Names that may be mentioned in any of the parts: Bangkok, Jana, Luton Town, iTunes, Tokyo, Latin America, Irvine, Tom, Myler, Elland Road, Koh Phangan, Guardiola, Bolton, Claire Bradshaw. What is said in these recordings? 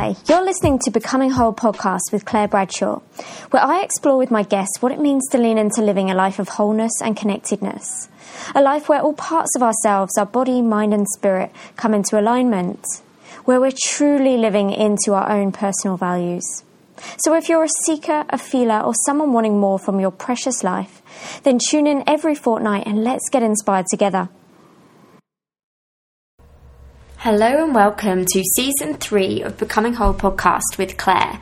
Hi, you're listening to Becoming Whole podcast with Claire Bradshaw, where I explore with my guests what it means to lean into living a life of wholeness and connectedness, a life where all parts of ourselves, our body, mind and spirit, come into alignment, where we're truly living into our own personal values. So if you're a seeker, a feeler or someone wanting more from your precious life, then tune in every fortnight and let's get inspired together. Hello and welcome to Season 3 of Becoming Whole podcast with Claire.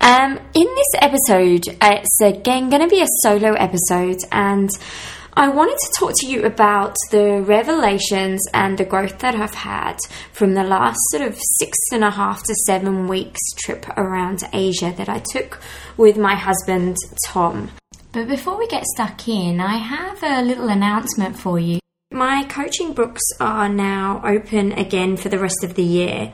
In this episode, it's again going to be a solo episode, and I wanted to talk to you about the revelations and the growth that I've had from the last sort of 6.5 to 7 weeks trip around Asia that I took with my husband, Tom. But before we get stuck in, I have a little announcement for you. My coaching books are now open again for the rest of the year.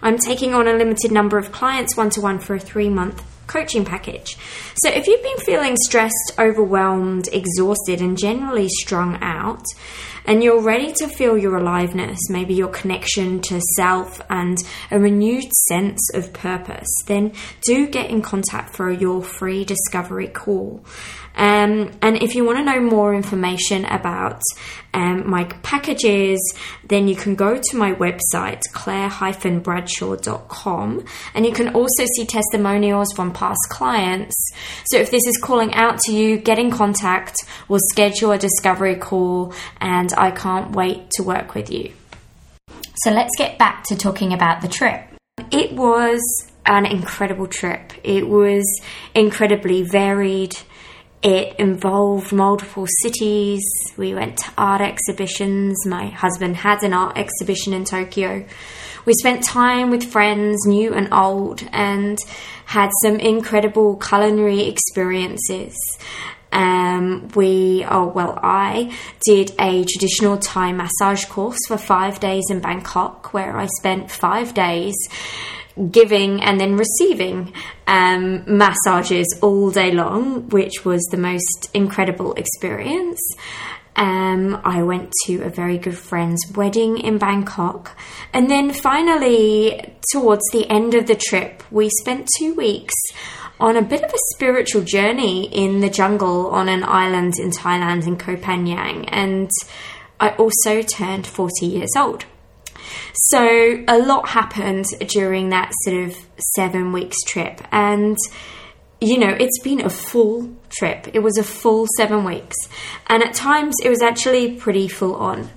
I'm taking on a limited number of clients one-to-one for a 3-month coaching package. So if you've been feeling stressed, overwhelmed, exhausted, and generally strung out, and you're ready to feel your aliveness, maybe your connection to self and a renewed sense of purpose, then do get in contact for your free discovery call. And if you want to know more information about my packages, then you can go to my website, claire-bradshaw.com, and you can also see testimonials from past clients. So if this is calling out to you, get in contact. We'll schedule a discovery call, and I can't wait to work with you. So let's get back to talking about the trip. It was an incredible trip. It was incredibly varied. It involved multiple cities. We went to art exhibitions. My husband had an art exhibition in Tokyo. We spent time with friends, new and old, and had some incredible culinary experiences. I did a traditional Thai massage course for 5 days in Bangkok, where I spent 5 days giving and then receiving massages all day long, which was the most incredible experience. I went to a very good friend's wedding in Bangkok. And then finally, towards the end of the trip, we spent 2 weeks on a bit of a spiritual journey in the jungle on an island in Thailand in Koh Phangan. And I also turned 40 years old. So a lot happened during that sort of 7 weeks trip, and you know, it's been a full trip. It was a full 7 weeks, and at times it was actually pretty full on.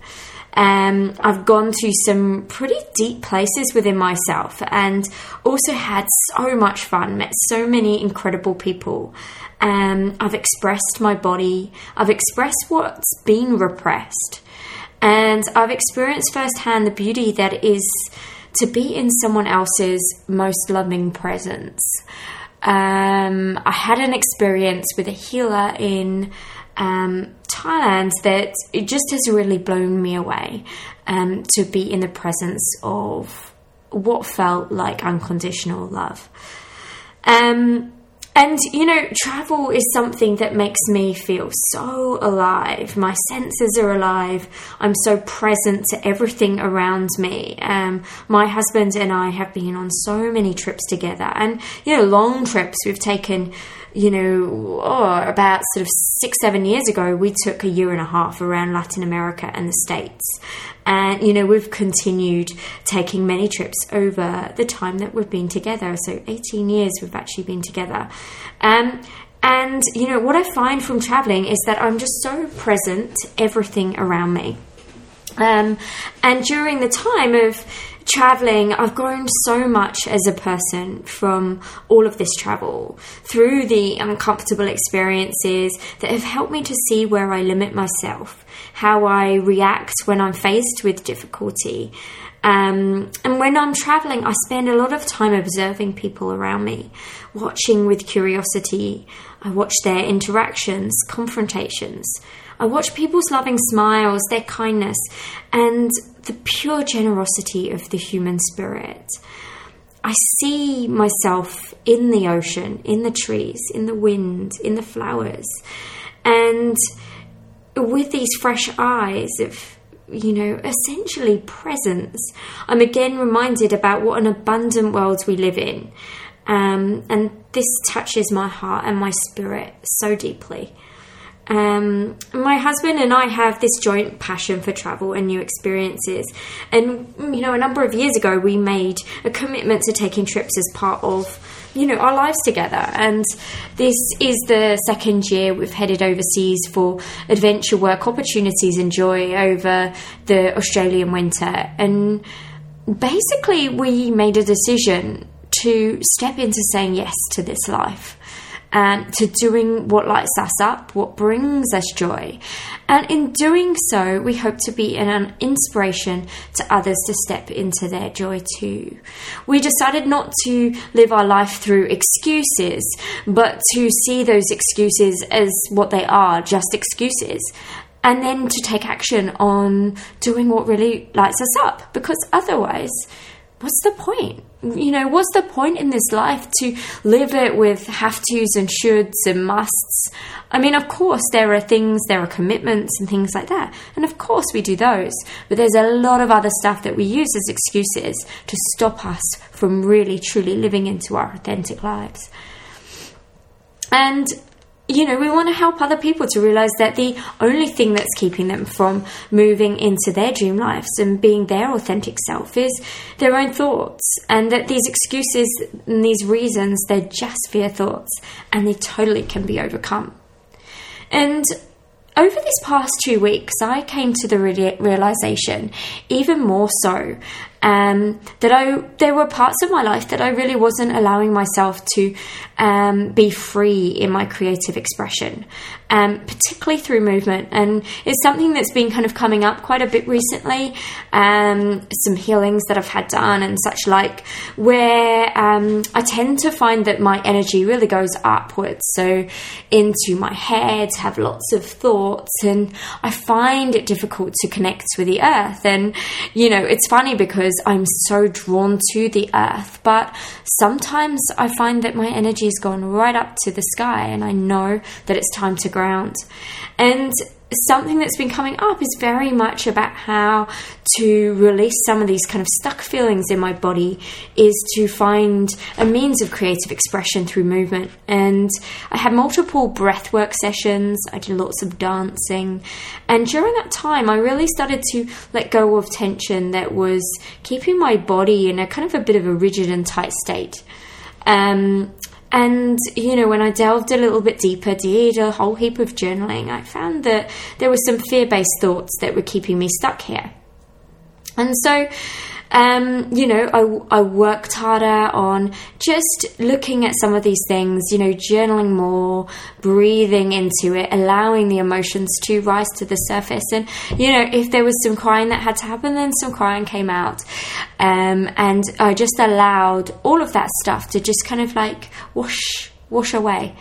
I've gone to some pretty deep places within myself, and also had so much fun, met so many incredible people. I've expressed my body, I've expressed what's been repressed. And I've experienced firsthand the beauty that is to be in someone else's most loving presence. I had an experience with a healer in Thailand that it just has really blown me away, to be in the presence of what felt like unconditional love. And, you know, travel is something that makes me feel so alive. My senses are alive. I'm so present to everything around me. My husband and I have been on so many trips together, and, you know, long trips. We've taken, about sort of 6-7 years ago, we took a 1.5 years around Latin America and the States. And, you know, we've continued taking many trips over the time that we've been together. So 18 years we've actually been together. And, you know, what I find from traveling is that I'm just so present to everything around me. And during the time of traveling, I've grown so much as a person from all of this travel, through the uncomfortable experiences that have helped me to see where I limit myself, how I react when I'm faced with difficulty. And when I'm traveling, I spend a lot of time observing people around me, watching with curiosity. I watch their interactions, confrontations. I watch people's loving smiles, their kindness, and the pure generosity of the human spirit. I see myself in the ocean, in the trees, in the wind, in the flowers. And with these fresh eyes of you know, essentially presence. I'm again reminded about what an abundant world we live in. And this touches my heart and my spirit so deeply. My husband and I have this joint passion for travel and new experiences. And, you know, a number of years ago, we made a commitment to taking trips as part of, you know, our lives together. And this is the second year we've headed overseas for adventure work opportunities and joy over the Australian winter. And basically, we made a decision to step into saying yes to this life, to doing what lights us up, what brings us joy. And in doing so, we hope to be an inspiration to others to step into their joy too. We decided not to live our life through excuses, but to see those excuses as what they are, just excuses. And then to take action on doing what really lights us up, because otherwise, what's the point? You know, what's the point in this life to live it with have-tos and shoulds and musts? I mean, of course, there are things, there are commitments and things like that. And of course we do those. But there's a lot of other stuff that we use as excuses to stop us from really, truly living into our authentic lives. And, you know, we want to help other people to realize that the only thing that's keeping them from moving into their dream lives and being their authentic self is their own thoughts, and that these excuses and these reasons, they're just fear thoughts, and they totally can be overcome. And over this past 2 weeks, I came to the realization, even more so, that there were parts of my life that I really wasn't allowing myself to be free in my creative expression, particularly through movement. And it's something that's been kind of coming up quite a bit recently, some healings that I've had done and such like, where I tend to find that my energy really goes upwards, so into my head, have lots of thoughts, and I find it difficult to connect with the earth. And, you know, it's funny because I'm so drawn to the earth, but sometimes I find that my energy has gone right up to the sky, and I know that it's time to ground. And something that's been coming up is very much about how to release some of these kind of stuck feelings in my body is to find a means of creative expression through movement. And I had multiple breathwork sessions. I did lots of dancing. And during that time, I really started to let go of tension that was keeping my body in a kind of a bit of a rigid and tight state. And, you know, when I delved a little bit deeper, did a whole heap of journaling, I found that there were some fear-based thoughts that were keeping me stuck here. And so, you know, I worked harder on just looking at some of these things, you know, journaling more, breathing into it, allowing the emotions to rise to the surface. And, you know, if there was some crying that had to happen, then some crying came out. And I just allowed all of that stuff to just kind of like wash away.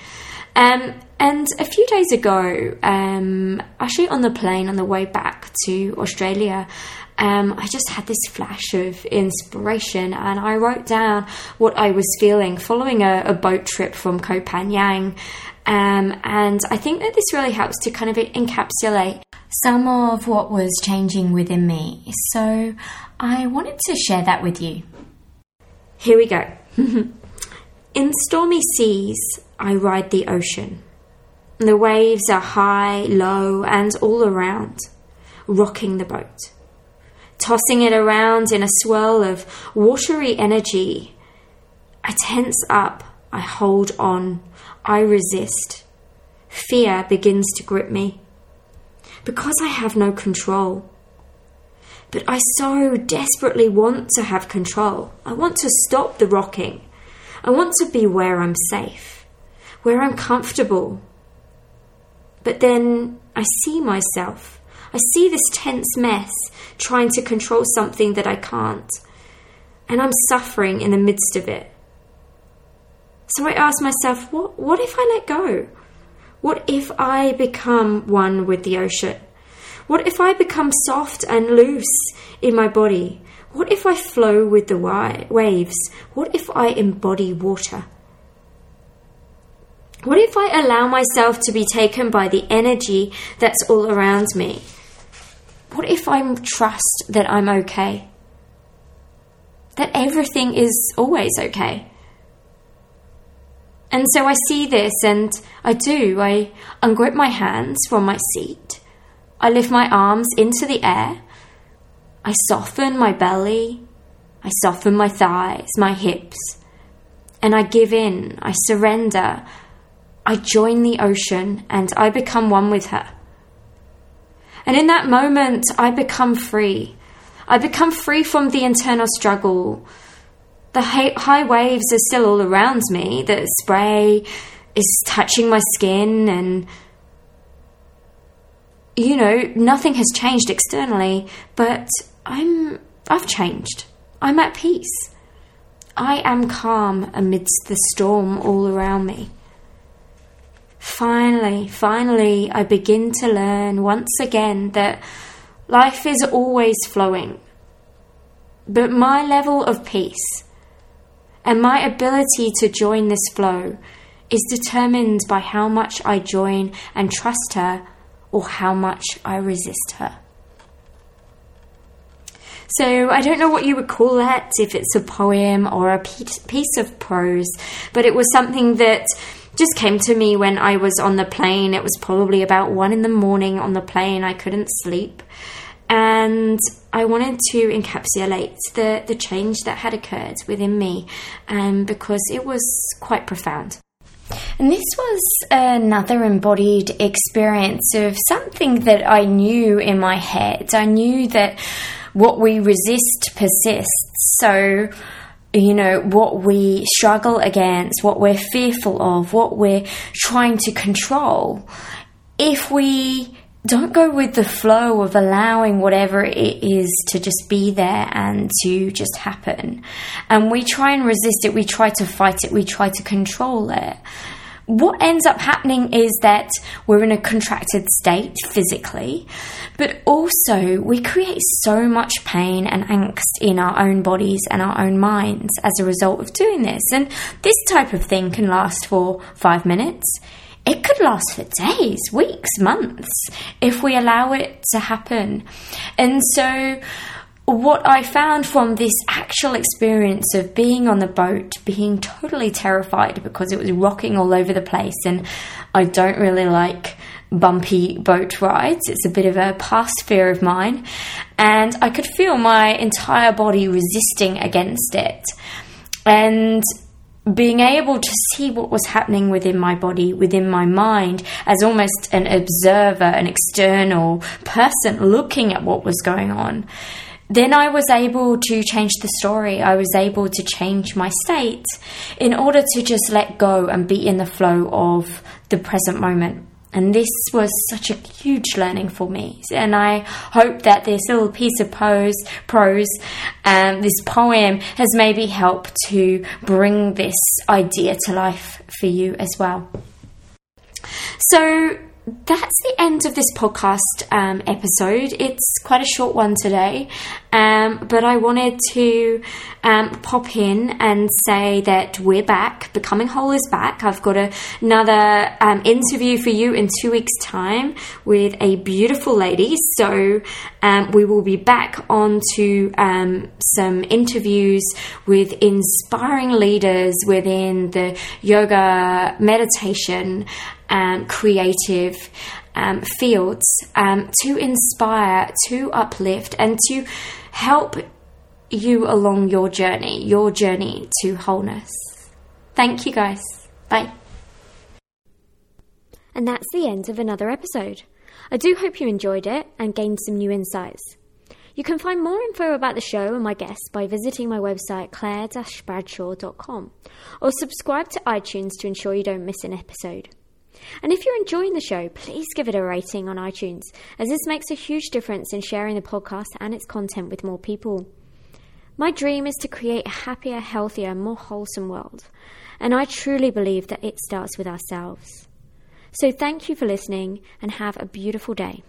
And a few days ago, actually on the plane on the way back to Australia, I just had this flash of inspiration, and I wrote down what I was feeling following a boat trip from Koh Phangan. And I think that this really helps to kind of encapsulate some of what was changing within me. So I wanted to share that with you. Here we go. In stormy seas, I ride the ocean. The waves are high, low, and all around, rocking the boat, tossing it around in a swirl of watery energy. I tense up, I hold on, I resist. Fear begins to grip me, because I have no control. But I so desperately want to have control. I want to stop the rocking. I want to be where I'm safe, where I'm comfortable. But then I see myself. I see this tense mess trying to control something that I can't. And I'm suffering in the midst of it. So I ask myself, what if I let go? What if I become one with the ocean? What if I become soft and loose in my body? What if I flow with the waves? What if I embody water? What if I allow myself to be taken by the energy that's all around me? what if I trust that I'm okay? That everything is always okay. And so I see this, and I do. I ungrip my hands from my seat. I lift my arms into the air. I soften my belly. I soften my thighs, my hips. And I give in. I surrender. I join the ocean, and I become one with her. And in that moment, I become free. I become free from the internal struggle. The high waves are still all around me. The spray is touching my skin, and, you know, nothing has changed externally, but I've changed. I'm at peace. I am calm amidst the storm all around me. Finally, I begin to learn once again that life is always flowing. But my level of peace and my ability to join this flow is determined by how much I join and trust her, or how much I resist her. So I don't know what you would call that, if it's a poem or a piece of prose, but it was something that just came to me when I was on the plane. It was probably about 1 a.m. on the plane. I couldn't sleep. And I wanted to encapsulate the change that had occurred within me, because it was quite profound. And this was another embodied experience of something that I knew in my head. I knew that what we resist persists. So, you know, what we struggle against, what we're fearful of, what we're trying to control, if we don't go with the flow of allowing whatever it is to just be there and to just happen, and we try and resist it, we try to fight it, we try to control it, what ends up happening is that we're in a contracted state physically, but also we create so much pain and angst in our own bodies and our own minds as a result of doing this. And this type of thing can last for 5 minutes. It could last for days, weeks, months, if we allow it to happen. And so what I found from this actual experience of being on the boat, being totally terrified because it was rocking all over the place, and I don't really like bumpy boat rides. It's a bit of a past fear of mine, and I could feel my entire body resisting against it. And being able to see what was happening within my body, within my mind, as almost an observer, an external person looking at what was going on. Then I was able to change the story. I was able to change my state in order to just let go and be in the flow of the present moment. And this was such a huge learning for me. And I hope that this little piece of prose, this poem, has maybe helped to bring this idea to life for you as well. So that's the end of this podcast episode. It's quite a short one today, but I wanted to pop in and say that we're back. Becoming Whole is back. I've got another interview for you in 2 weeks' time with a beautiful lady. So we will be back on to some interviews with inspiring leaders within the yoga, meditation, creative fields, to inspire, to uplift, and to help you along your journey to wholeness. Thank you, guys. Bye. And that's the end of another episode. I do hope you enjoyed it and gained some new insights. You can find more info about the show and my guests by visiting my website, claire-bradshaw.com, or subscribe to iTunes to ensure you don't miss an episode. And if you're enjoying the show, please give it a rating on iTunes, as this makes a huge difference in sharing the podcast and its content with more people. My dream is to create a happier, healthier, more wholesome world, and I truly believe that it starts with ourselves. So thank you for listening, and have a beautiful day.